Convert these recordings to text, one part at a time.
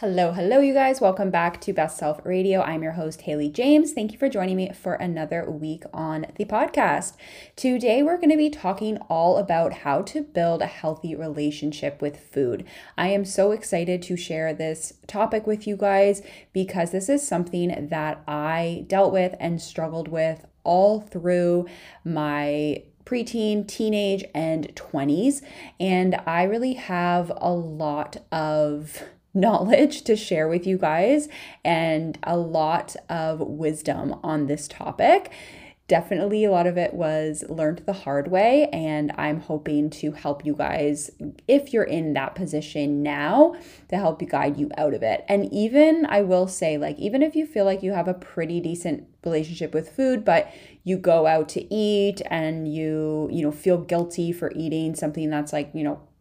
Hello, you guys. Welcome back to Best Self Radio. I'm your host, Haley James. Thank you for joining me for another week on the podcast. Today, we're going to be talking all about how to build a healthy relationship with food. I am so excited to share this topic with you guys because this is something that I dealt with and struggled with all through my preteen, teenage, and 20s. And I really have a lot of knowledge to share with you guys and a lot of wisdom on this topic. Definitely a lot of it was learned the hard way, and I'm hoping to help you guys, if you're in that position now, to help you guide you out of it. And even, I will say, like, even if you feel like you have a pretty decent relationship with food, but you go out to eat and you feel guilty for eating something that's like,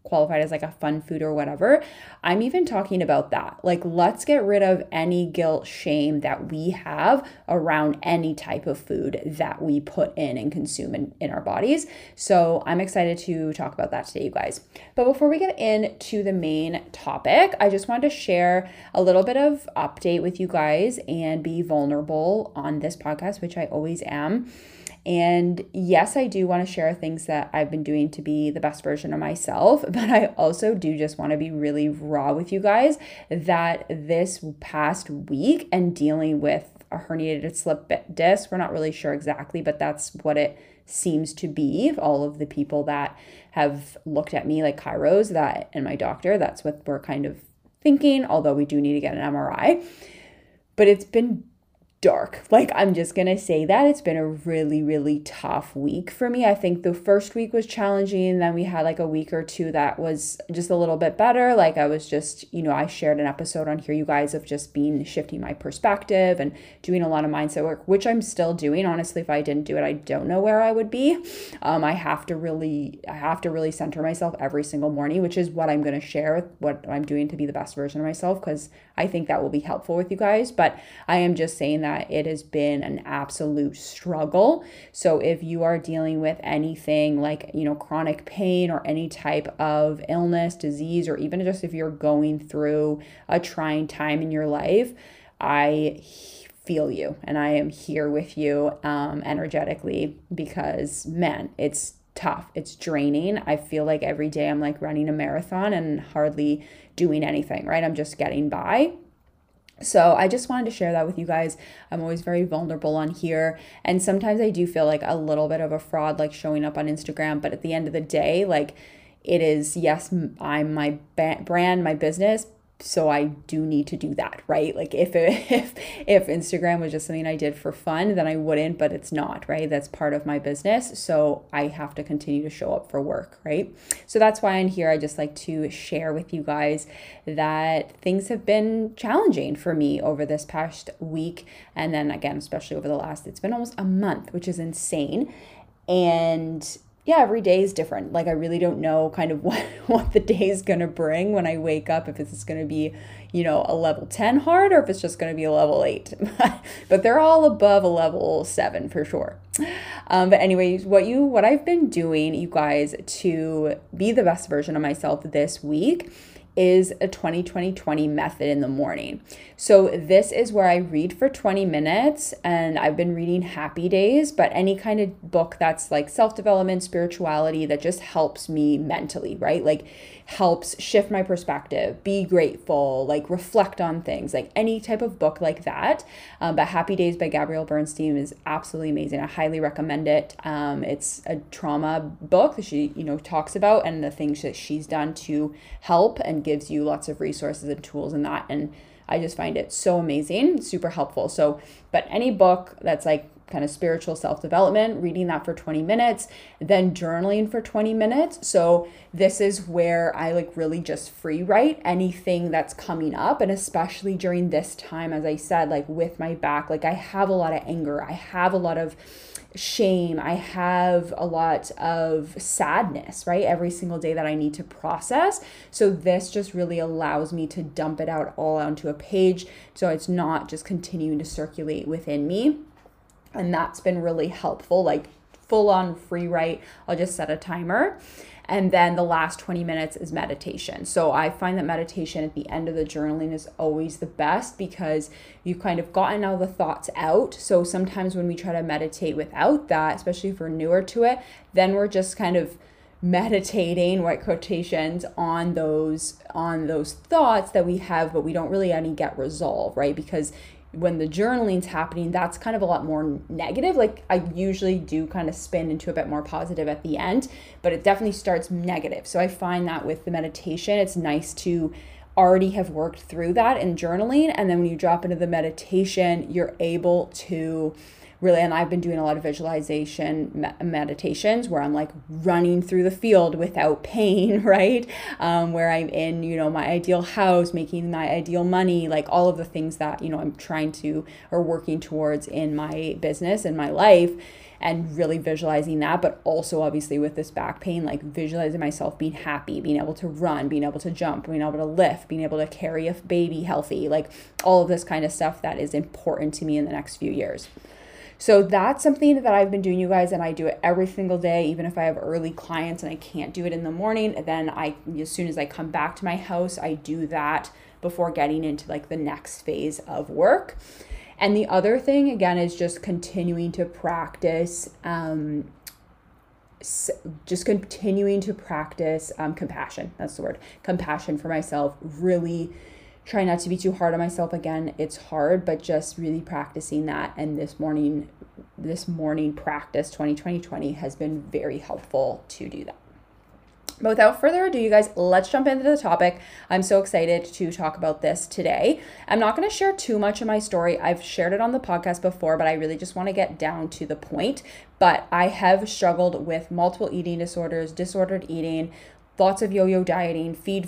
qualified as like a fun food or whatever. I'm even talking about that. Like, let's get rid of any guilt, shame that we have around any type of food that we put in and consume in our bodies. So I'm excited to talk about that today, you guys. But before we get into the main topic, I just wanted to share a little bit of update with you guys and be vulnerable on this podcast, which I always am. And yes, I do want to share things that I've been doing to be the best version of myself, but I also do just want to be really raw with you guys that this past week and dealing with a herniated slip disc, we're not really sure exactly, but that's what it seems to be. All of the people that have looked at me, like Kairos and my doctor, that's what we're kind of thinking, although we do need to get an MRI. But it's been dark. Like, I'm just going to say that it's been a really, really tough week for me. I think the first week was challenging. Then we had like a week or two that was just a little bit better. Like, I was just, I shared an episode on here, you guys, of just shifting my perspective and doing a lot of mindset work, which I'm still doing. Honestly, if I didn't do it, I don't know where I would be. I have to really center myself every single morning, which is what I'm going to share with what I'm doing to be the best version of myself, because I think that will be helpful with you guys. But I am just saying that it has been an absolute struggle. So if you are dealing with anything like, chronic pain or any type of illness, disease, or even just if you're going through a trying time in your life, I feel you and I am here with you energetically, because man, it's tough. It's draining. I feel like every day I'm like running a marathon and hardly doing anything, right? I'm just getting by. So I just wanted to share that with you guys. I'm always very vulnerable on here. And sometimes I do feel like a little bit of a fraud, like showing up on Instagram. But at the end of the day, like, it is, yes, I'm my brand, my business. So I do need to do that, right? Like, if Instagram was just something I did for fun, then I wouldn't, but it's not, right? That's part of my business. So I have to continue to show up for work, right? So that's why in here, I just like to share with you guys that things have been challenging for me over this past week. And then again, especially over the last, it's been almost a month, which is insane. And yeah, every day is different. Like, I really don't know kind of what the day is going to bring when I wake up, if it's going to be, a level 10 hard or if it's just going to be a level 8. But they're all above a level 7 for sure. But anyways, what I've been doing, you guys, to be the best version of myself this week is a 20-20-20 method in the morning. So this is where I read for 20 minutes, and I've been reading Happy Days, but any kind of book that's like self-development, spirituality, that just helps me mentally, right? Like, helps shift my perspective, be grateful, like reflect on things, like any type of book like that. But Happy Days by Gabrielle Bernstein is absolutely amazing. I highly recommend it. It's a trauma book that she, talks about, and the things that she's done to help, and gives you lots of resources and tools in that. And I just find it so amazing, super helpful. So, but any book that's like kind of spiritual self-development, reading that for 20 minutes, then journaling for 20 minutes. So this is where I like really just free write anything that's coming up. And especially during this time, as I said, like with my back, like I have a lot of anger. I have a lot of shame. I have a lot of sadness, right? Every single day that I need to process. So this just really allows me to dump it out all onto a page. So it's not just continuing to circulate within me. And that's been really helpful, like full on free write, I'll just set a timer. And then the last 20 minutes is meditation. So I find that meditation at the end of the journaling is always the best because you've kind of gotten all the thoughts out. So sometimes when we try to meditate without that, especially if we're newer to it, then we're just kind of meditating, right, quotations, on those thoughts that we have, but we don't really any get resolved, right? Because when the journaling's happening, that's kind of a lot more negative. Like I usually do kind of spin into a bit more positive at the end, but it definitely starts negative. So I find that with the meditation, it's nice to already have worked through that in journaling. And then when you drop into the meditation, you're able to really, and I've been doing a lot of visualization meditations where I'm like running through the field without pain, right? Where I'm in, you know, my ideal house, making my ideal money, like all of the things that, you know, I'm trying to or working towards in my business and my life, and really visualizing that. But also obviously with this back pain, like visualizing myself being happy, being able to run, being able to jump, being able to lift, being able to carry a baby healthy, like all of this kind of stuff that is important to me in the next few years. So that's something that I've been doing, you guys, and I do it every single day. Even if I have early clients and I can't do it in the morning, then as soon as I come back to my house, I do that before getting into like the next phase of work. And the other thing, again, is just continuing to practice, compassion. That's the word, compassion for myself. Really try not to be too hard on myself. Again, it's hard, but just really practicing that. And this morning practice 2020 has been very helpful to do that. But without further ado, you guys, let's jump into the topic. I'm so excited to talk about this today. I'm not going to share too much of my story. I've shared it on the podcast before, but I really just want to get down to the point. But I have struggled with multiple eating disorders, disordered eating, lots of yo-yo dieting, fear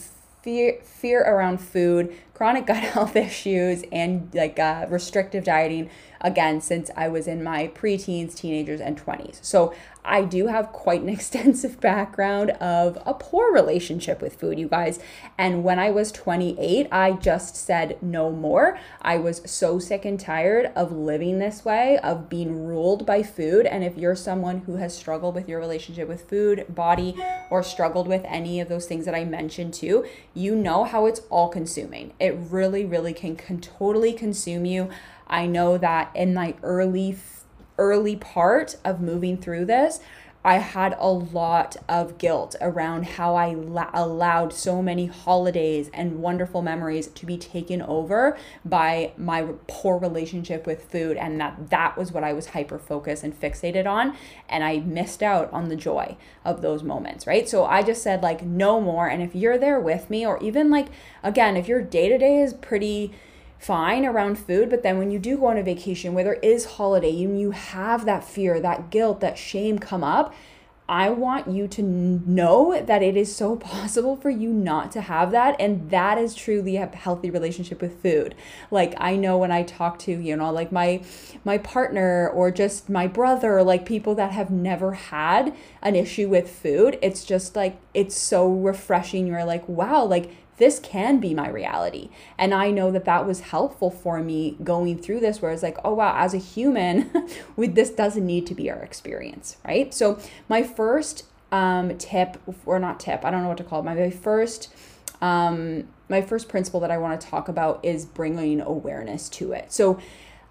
around food, chronic gut health issues, and like restrictive dieting, again, since I was in my preteens, teenagers, and 20s. So I do have quite an extensive background of a poor relationship with food, you guys. And when I was 28, I just said no more. I was so sick and tired of living this way, of being ruled by food. And if you're someone who has struggled with your relationship with food, body, or struggled with any of those things that I mentioned too, you know how it's all consuming. It really, really can totally consume you. I know that in my early part of moving through this, I had a lot of guilt around how I allowed so many holidays and wonderful memories to be taken over by my poor relationship with food, and that was what I was hyper-focused and fixated on, and I missed out on the joy of those moments, right? So I just said like no more. And if you're there with me, or even like, again, if your day-to-day is pretty fine around food, but then when you do go on a vacation where there is holiday and you have that fear, that guilt, that shame come up, I want you to know that it is so possible for you not to have that. And that is truly a healthy relationship with food. Like I know when I talk to, you know, like my partner or just my brother, like people that have never had an issue with food, it's just like, it's so refreshing. You're like, wow, like this can be my reality. And I know that that was helpful for me going through this, where it's like, oh wow, as a human, this doesn't need to be our experience, right? So my first my first principle that I want to talk about is bringing awareness to it. So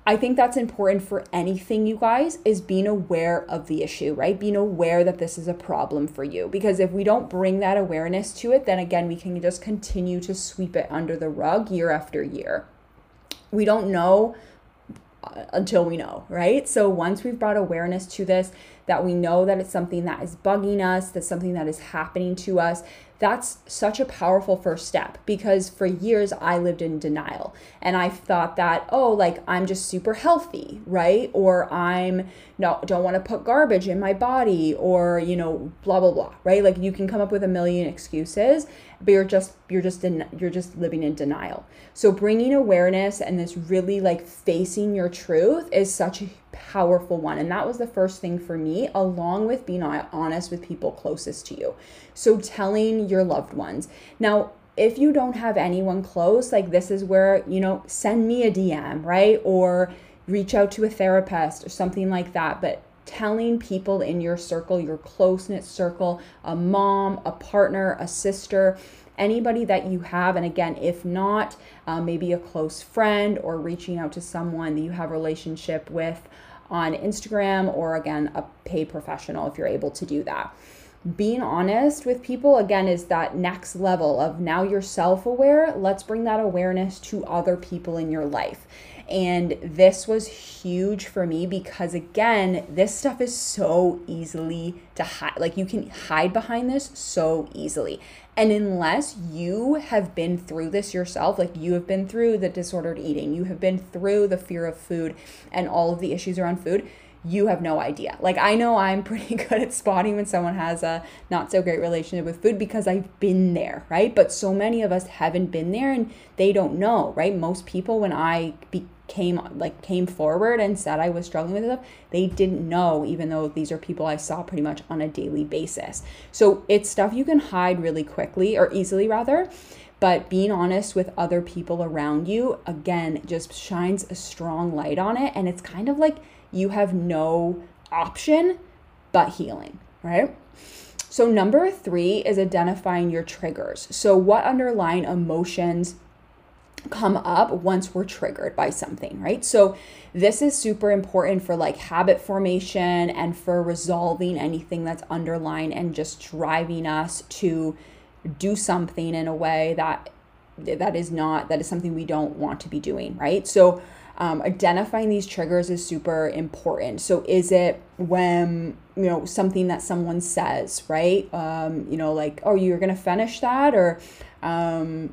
I think that's important for anything, you guys, is being aware of the issue, right? Being aware that this is a problem for you, because if we don't bring that awareness to it, then again, we can just continue to sweep it under the rug year after year. We don't know until we know, right? So once we've brought awareness to this, that we know that it's something that is bugging us, that's something that is happening to us, that's such a powerful first step. Because for years I lived in denial, and I thought that, oh, like I'm just super healthy, right? Or don't want to put garbage in my body, or, you know, blah, blah, blah, right? Like you can come up with a million excuses, but you're just living in denial. So bringing awareness and this really like facing your truth is such a powerful one. And that was the first thing for me, along with being honest with people closest to you. So telling your loved ones. Now, if you don't have anyone close, like this is where, you know, send me a DM, right? Or reach out to a therapist or something like that. But telling people in your circle, your close-knit circle, a mom, a partner, a sister, anybody that you have. And again, if not, maybe a close friend, or reaching out to someone that you have a relationship with on Instagram, or again, a paid professional if you're able to do that. Being honest with people, again, is that next level of now you're self-aware. Let's bring that awareness to other people in your life. And this was huge for me because, again, this stuff is so easily to hide. Like, you can hide behind this so easily. And unless you have been through this yourself, like you have been through the disordered eating, you have been through the fear of food and all of the issues around food, you have no idea. Like, I know I'm pretty good at spotting when someone has a not so great relationship with food because I've been there, right? But so many of us haven't been there and they don't know, right? Most people, when I came forward and said I was struggling with stuff, they didn't know, even though these are people I saw pretty much on a daily basis. So it's stuff you can hide really quickly, or easily rather. But being honest with other people around you, again, just shines a strong light on it. And it's kind of like you have no option but healing, right? So number 3 is identifying your triggers. So what underlying emotions come up once we're triggered by something, right? So this is super important for like habit formation and for resolving anything that's underlying and just driving us to do something in a way that is something we don't want to be doing, right? So identifying these triggers is super important. So is it when, you know, something that someone says, right? You know, like, oh, you're going to finish that, or, oh,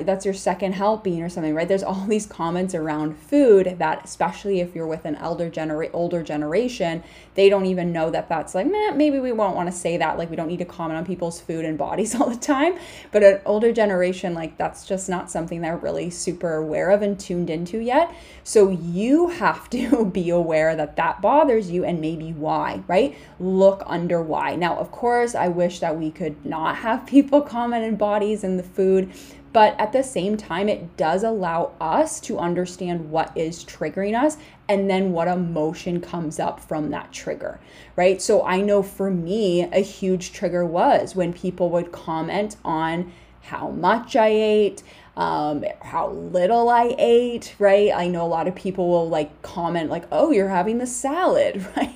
that's your second helping or something, right? There's all these comments around food that, especially if you're with an older generation, they don't even know that that's like, maybe we won't want to say that. Like, we don't need to comment on people's food and bodies all the time. But an older generation, like, that's just not something they're really super aware of and tuned into yet. So you have to be aware that that bothers you and maybe why, right? Look under why. Now, of course, I wish that we could not have people comment on bodies and the food, but at the same time, it does allow us to understand what is triggering us and then what emotion comes up from that trigger, right? So I know for me, a huge trigger was when people would comment on how much I ate, how little I ate, right? I know a lot of people will like comment like, oh, you're having the salad, right?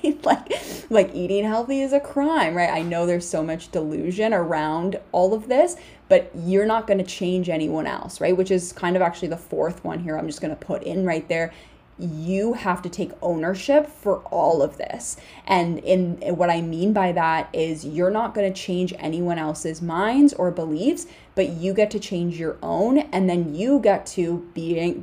like eating healthy is a crime, right? I know there's so much delusion around all of this, but you're not going to change anyone else, right? Which is kind of actually the 4th one here I'm just going to put in right there. You have to take ownership for all of this. And in what I mean by that is you're not going to change anyone else's minds or beliefs, but you get to change your own. And then you get to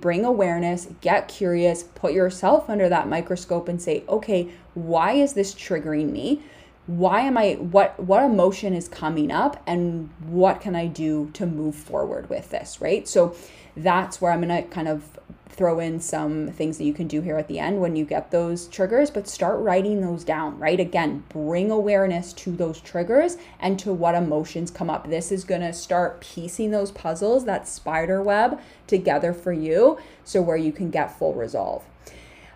bring awareness, get curious, put yourself under that microscope and say, okay, why is this triggering me? Why am I, what emotion is coming up, and what can I do to move forward with this, right? So that's where I'm going to kind of throw in some things that you can do here at the end when you get those triggers, but start writing those down, right? Again, bring awareness to those triggers and to what emotions come up. This is going to start piecing those puzzles, that spider web, together for you, so where you can get full resolve.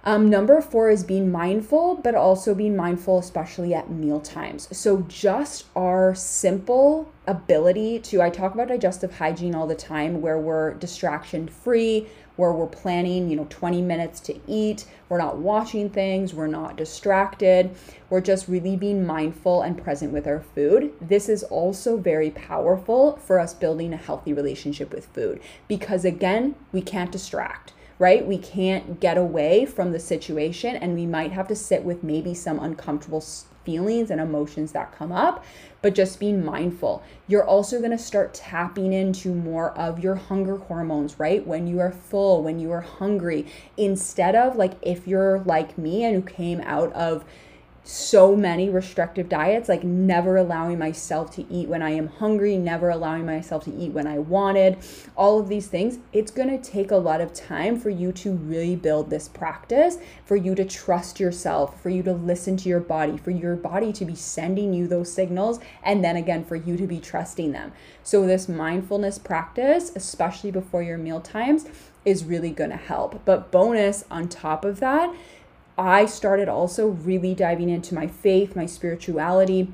Number 4 is being mindful, but also being mindful, especially at meal times. So just our simple ability to, I talk about digestive hygiene all the time, where we're distraction free, where we're planning, you know, 20 minutes to eat, we're not watching things, we're not distracted, we're just really being mindful and present with our food. This is also very powerful for us building a healthy relationship with food, because again, we can't distract, right? We can't get away from the situation, and we might have to sit with maybe some uncomfortable feelings and emotions that come up, but just being mindful. You're also going to start tapping into more of your hunger hormones, right? When you are full, when you are hungry, instead of like, if you're like me and who came out of so many restrictive diets, like never allowing myself to eat when I am hungry, never allowing myself to eat when I wanted, all of these things, it's going to take a lot of time for you to really build this practice, for you to trust yourself, for you to listen to your body, for your body to be sending you those signals, and then again, for you to be trusting them. So this mindfulness practice, especially before your meal times, is really going to help. But bonus on top of that, I started also really diving into my faith, my spirituality,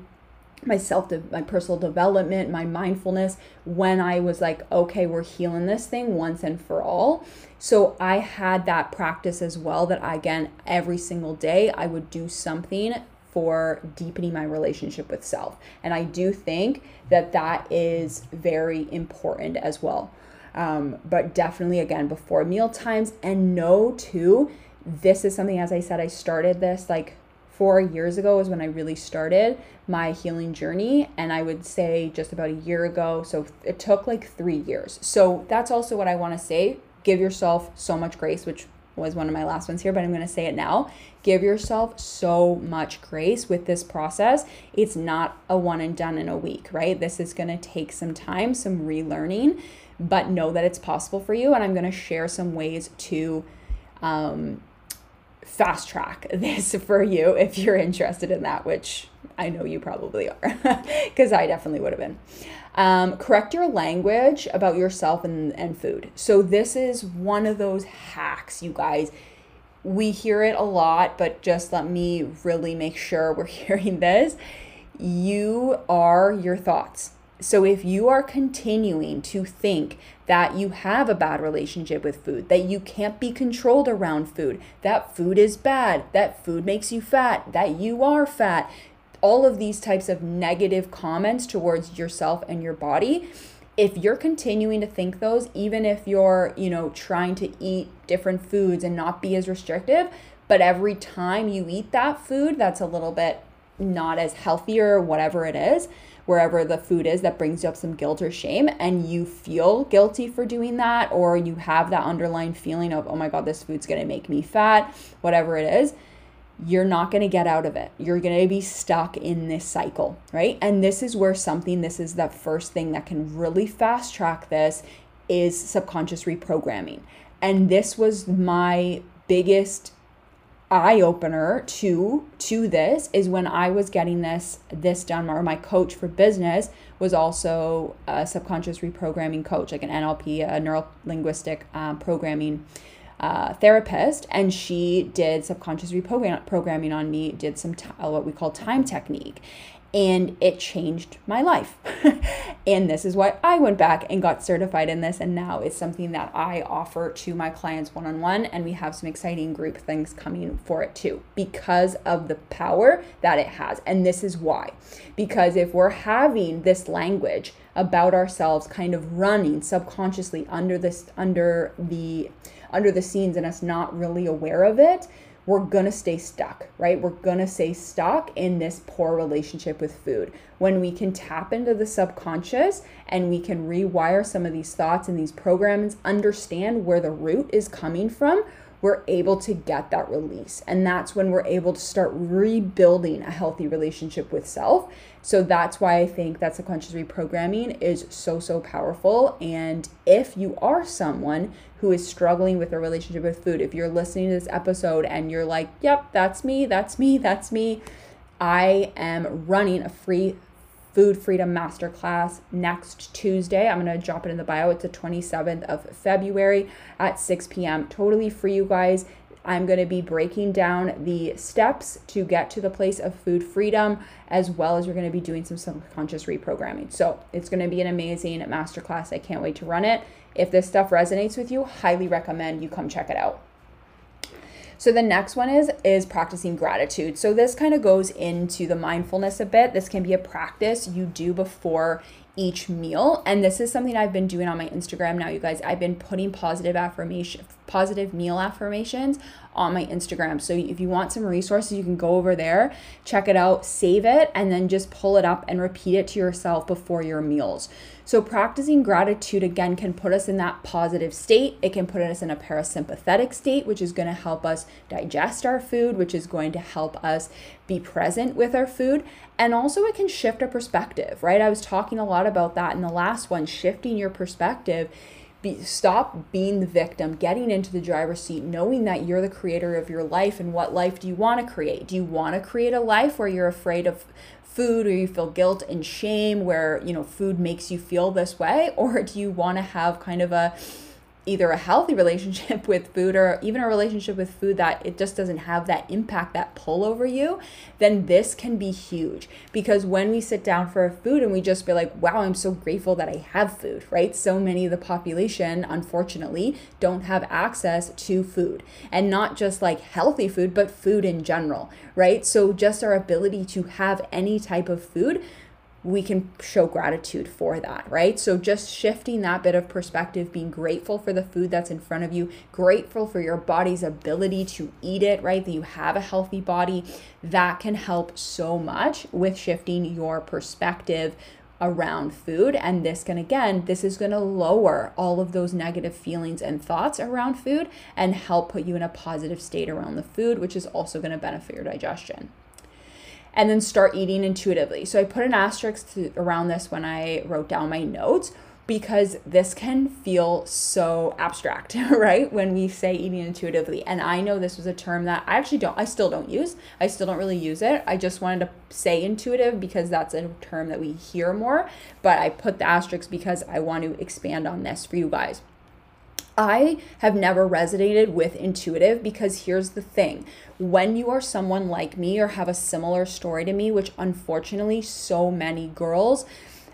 my personal development, my mindfulness, when I was like, okay, we're healing this thing once and for all. So I had that practice as well, that again, every single day I would do something for deepening my relationship with self. And I do think that that is very important as well. But definitely, again, before meal times. And know too, this is something, as I said, I started this like 4 years ago is when I really started my healing journey. And I would say just about a year ago. So it took like 3 years. So that's also what I want to say. Give yourself so much grace, which was one of my last ones here, but I'm going to say it now. Give yourself so much grace with this process. It's not a one and done in a week, right? This is going to take some time, some relearning, but know that it's possible for you. And I'm going to share some ways to, fast track this for you if you're interested in that, which I know you probably are, because I definitely would have been. Correct your language about yourself and food. So this is one of those hacks, you guys. We hear it a lot, but just let me really make sure we're hearing this. You are your thoughts. So if you are continuing to think that you have a bad relationship with food, that you can't be controlled around food, that food is bad, that food makes you fat, that you are fat, all of these types of negative comments towards yourself and your body, if you're continuing to think those, even if you're, trying to eat different foods and not be as restrictive, but every time you eat that food, that's a little bit not as healthy or whatever it is, wherever the food is that brings you up some guilt or shame, and you feel guilty for doing that, or you have that underlying feeling of, oh my God, this food's gonna make me fat, whatever it is, you're not gonna get out of it. You're gonna be stuck in this cycle, right? And this is where this is the first thing that can really fast track this, is subconscious reprogramming. And this was my biggest eye-opener to this, is when I was getting this done, or my coach for business was also a subconscious reprogramming coach, like an NLP, a neuro-linguistic programming therapist, and she did subconscious reprogramming on me, did some what we call time technique, and it changed my life. And this is why I went back and got certified in this. And now it's something that I offer to my clients one-on-one. And we have some exciting group things coming for it too, because of the power that it has. And this is why, because if we're having this language about ourselves kind of running subconsciously under the scenes and us not really aware of it, we're gonna stay stuck, right? We're gonna stay stuck in this poor relationship with food. When we can tap into the subconscious and we can rewire some of these thoughts and these programs, understand where the root is coming from, we're able to get that release. And that's when we're able to start rebuilding a healthy relationship with self. So that's why I think that subconscious reprogramming is so, so powerful. And if you are someone who is struggling with a relationship with food, if you're listening to this episode and you're like, yep, that's me, I am running a free Food Freedom Masterclass next Tuesday. I'm going to drop it in the bio. It's the 27th of February at 6 p.m. Totally free, you guys. I'm going to be breaking down the steps to get to the place of food freedom, as well as we're going to be doing some subconscious reprogramming. So it's going to be an amazing masterclass. I can't wait to run it. If this stuff resonates with you, highly recommend you come check it out. So the next one is practicing gratitude. So this kind of goes into the mindfulness a bit. This can be a practice you do before each meal. And this is something I've been doing on my Instagram now, you guys. I've been putting positive meal affirmations on my Instagram. So if you want some resources, you can go over there, check it out, save it, and then just pull it up and repeat it to yourself before your meals. So practicing gratitude, again, can put us in that positive state. It can put us in a parasympathetic state, which is going to help us digest our food, which is going to help us be present with our food. And also it can shift our perspective, right? I was talking a lot about that in the last one, shifting your perspective. Stop being the victim, getting into the driver's seat, knowing that you're the creator of your life. And what life do you want to create? Do you want to create a life where you're afraid of food, or you feel guilt and shame, where food makes you feel this way? Or do you want to have kind of a either a healthy relationship with food or even a relationship with food that it just doesn't have that impact, that pull over you, then this can be huge. Because when we sit down for a food and we just be like, wow, I'm so grateful that I have food, right? So many of the population, unfortunately, don't have access to food, and not just like healthy food, but food in general, right? So just our ability to have any type of food, we can show gratitude for that, right? So just shifting that bit of perspective, being grateful for the food that's in front of you, grateful for your body's ability to eat it, right? That you have a healthy body, that can help so much with shifting your perspective around food. And this can, again, this is going to lower all of those negative feelings and thoughts around food and help put you in a positive state around the food, which is also going to benefit your digestion. And then start eating intuitively. So I put an asterisk around this when I wrote down my notes, because this can feel so abstract, right? When we say eating intuitively. And I know this was a term that I still don't use. I still don't really use it. I just wanted to say intuitive because that's a term that we hear more, but I put the asterisk because I want to expand on this for you guys. I have never resonated with intuitive because here's the thing. When you are someone like me or have a similar story to me, which unfortunately so many girls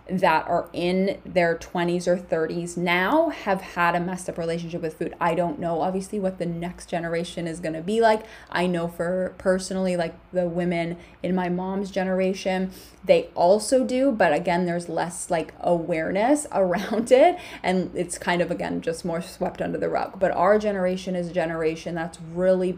that are in their 20s or 30s now have had a messed up relationship with food. I don't know, obviously, what the next generation is going to be like. I know for personally, like the women in my mom's generation, they also do, but again, there's less like awareness around it. And it's kind of, again, just more swept under the rug. But our generation is a generation that's really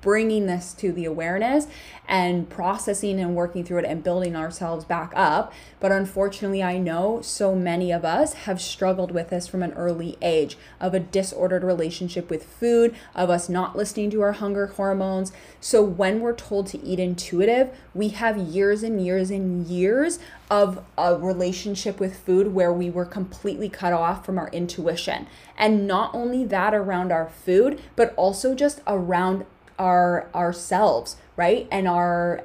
bringing this to the awareness and processing and working through it and building ourselves back up. But unfortunately, I know so many of us have struggled with this from an early age, of a disordered relationship with food, of us not listening to our hunger hormones. So when we're told to eat intuitive, we have years and years and years of a relationship with food where we were completely cut off from our intuition. And not only that around our food, but also just around ourselves, right? And our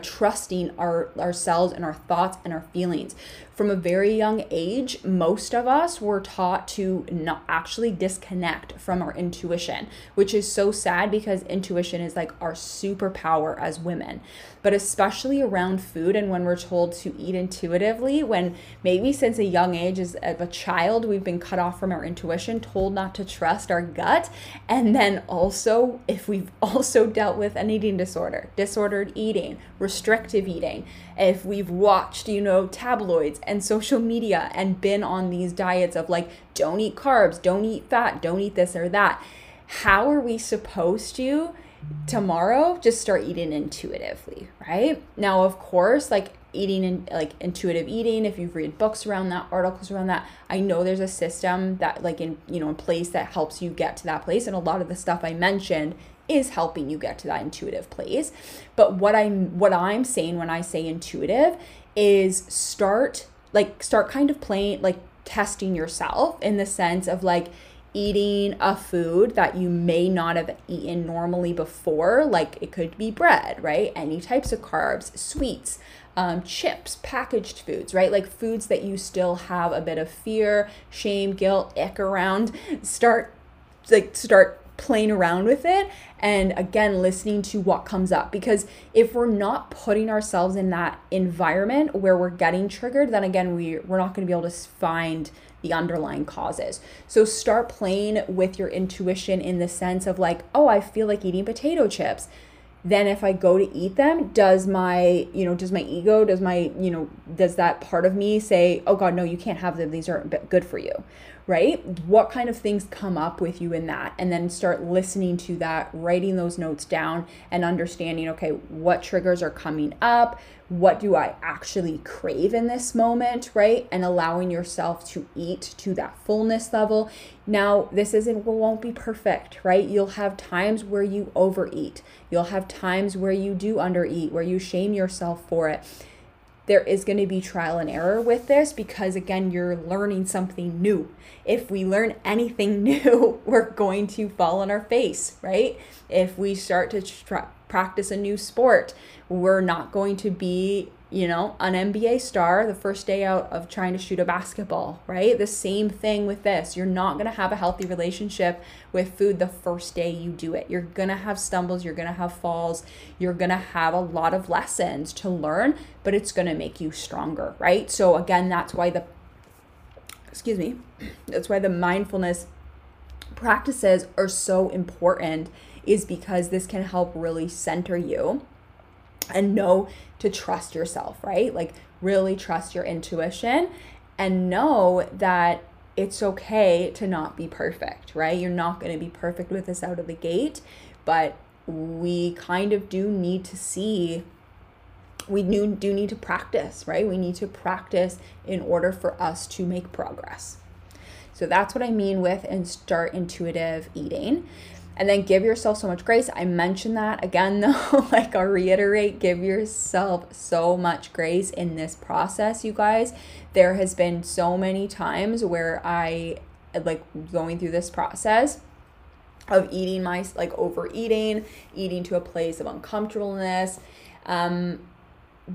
trusting ourselves and our thoughts and our feelings. From a very young age, most of us were taught to not actually disconnect from our intuition, which is so sad because intuition is like our superpower as women, but especially around food. And when we're told to eat intuitively, when maybe since a young age, as a child, we've been cut off from our intuition, told not to trust our gut. And then also, if we've also dealt with an eating disorder, disordered eating, restrictive eating, if we've watched, you know, tabloids and social media and been on these diets of like, don't eat carbs, don't eat fat, don't eat this or that. How are we supposed to tomorrow just start eating intuitively, right? Now, of course, like eating and like intuitive eating, if you've read books around that, articles around that, I know there's a system that like in, you know, in place that helps you get to that place. And a lot of the stuff I mentioned is helping you get to that intuitive place. But what I'm saying when I say intuitive is start kind of playing, like testing yourself in the sense of like eating a food that you may not have eaten normally before. Like it could be bread, right? Any types of carbs, sweets, chips, packaged foods, right? Like foods that you still have a bit of fear, shame, guilt, ick around. Start playing around with it. And again, listening to what comes up, because if we're not putting ourselves in that environment where we're getting triggered, then again, we're not going to be able to find the underlying causes. So start playing with your intuition in the sense of like, oh, I feel like eating potato chips. Then if I go to eat them, does that part of me say, oh God, no, you can't have them. These aren't good for you, right? What kind of things come up with you in that? And then start listening to that, writing those notes down and understanding, okay, what triggers are coming up? What do I actually crave in this moment, right? And allowing yourself to eat to that fullness level. Now, won't be perfect, right? You'll have times where you overeat. You'll have times where you do undereat, where you shame yourself for it. There is going to be trial and error with this because, again, you're learning something new. If we learn anything new, we're going to fall on our face, right? If we start to practice a new sport, we're not going to be you know, an NBA star the first day out of trying to shoot a basketball, right? The same thing with this. You're not going to have a healthy relationship with food the first day you do it. You're going to have stumbles. You're going to have falls. You're going to have a lot of lessons to learn, but it's going to make you stronger, right? So again, that's why the, that's why the mindfulness practices are so important, is because this can help really center you and know to trust yourself, right? Like really trust your intuition and know that it's okay to not be perfect, right? You're not going to be perfect with this out of the gate, but we kind of do need to see, we do need to practice, right? We need to practice in order for us to make progress. So that's what I mean with and start intuitive eating. And then give yourself so much grace. I mentioned that again, though, like I'll reiterate, give yourself so much grace in this process, you guys. There has been so many times where I, like, going through this process of eating my, like, overeating, eating to a place of uncomfortableness.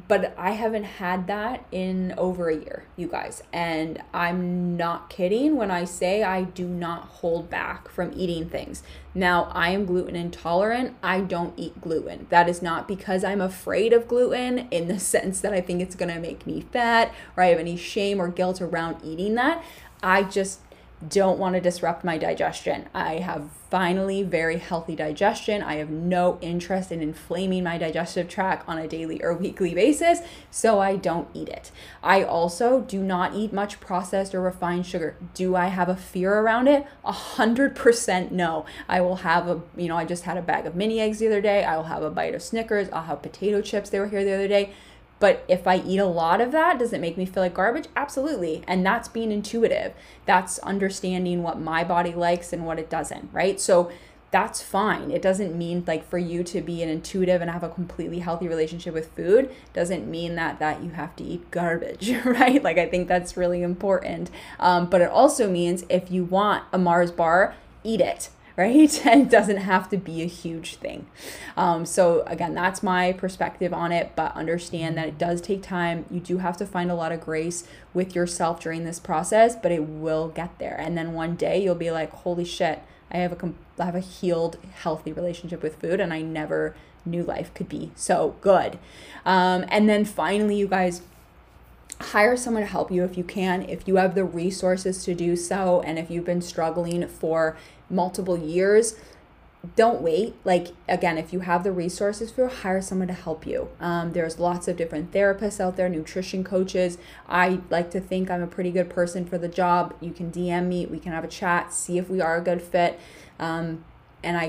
But I haven't had that in over a year, you guys. And I'm not kidding when I say I do not hold back from eating things. Now, I am gluten intolerant. I don't eat gluten. That is not because I'm afraid of gluten in the sense that I think it's going to make me fat or I have any shame or guilt around eating that. I just don't want to disrupt my digestion. I have finally very healthy digestion. I have no interest in inflaming my digestive tract on a daily or weekly basis, so I don't eat it. I also do not eat much processed or refined sugar. Do I have a fear around it? 100% no. I will have a, you know, I just had a bag of mini eggs the other day. I will have a bite of Snickers. I'll have potato chips. They were here the other day. But if I eat a lot of that, does it make me feel like garbage? Absolutely. And that's being intuitive. That's understanding what my body likes and what it doesn't, right? So that's fine. It doesn't mean, like, for you to be an intuitive and have a completely healthy relationship with food doesn't mean that you have to eat garbage, right? Like, I think that's really important. But it also means if you want a Mars bar, eat it, right? And it doesn't have to be a huge thing. So again, that's my perspective on it, but understand that it does take time. You do have to find a lot of grace with yourself during this process, but it will get there. And then one day you'll be like, holy shit, I have a healed, healthy relationship with food, and I never knew life could be so good. And then finally, you guys, hire someone to help you if you can, if you have the resources to do so, and if you've been struggling for multiple years, don't wait. Like, again, if you have the resources for, hire someone to help you. There's lots of different therapists out there, nutrition coaches. I like to think I'm a pretty good person for the job. You can DM me, we can have a chat, see if we are a good fit. And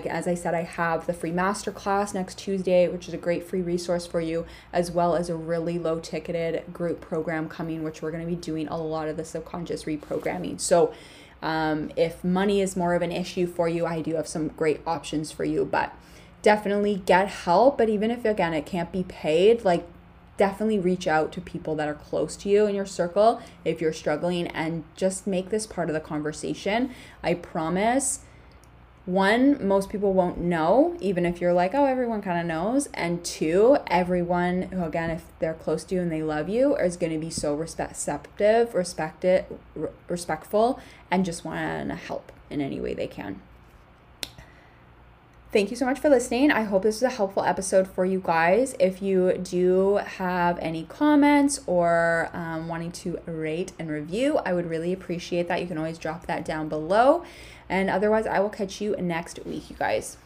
as I said, I have the free masterclass next Tuesday, which is a great free resource for you, as well as a really low ticketed group program coming, which we're going to be doing a lot of the subconscious reprogramming. So if money is more of an issue for you, I do have some great options for you, but definitely get help. But even if, again, it can't be paid, like, definitely reach out to people that are close to you in your circle if you're struggling, and just make this part of the conversation. I promise. One, most people won't know, even if you're like, oh, everyone kind of knows. And two, everyone who, again, if they're close to you and they love you, is going to be so receptive, respectful, and just want to help in any way they can. Thank you so much for listening. I hope this was a helpful episode for you guys. If you do have any comments or wanting to rate and review, I would really appreciate that. You can always drop that down below. And otherwise, I will catch you next week, you guys.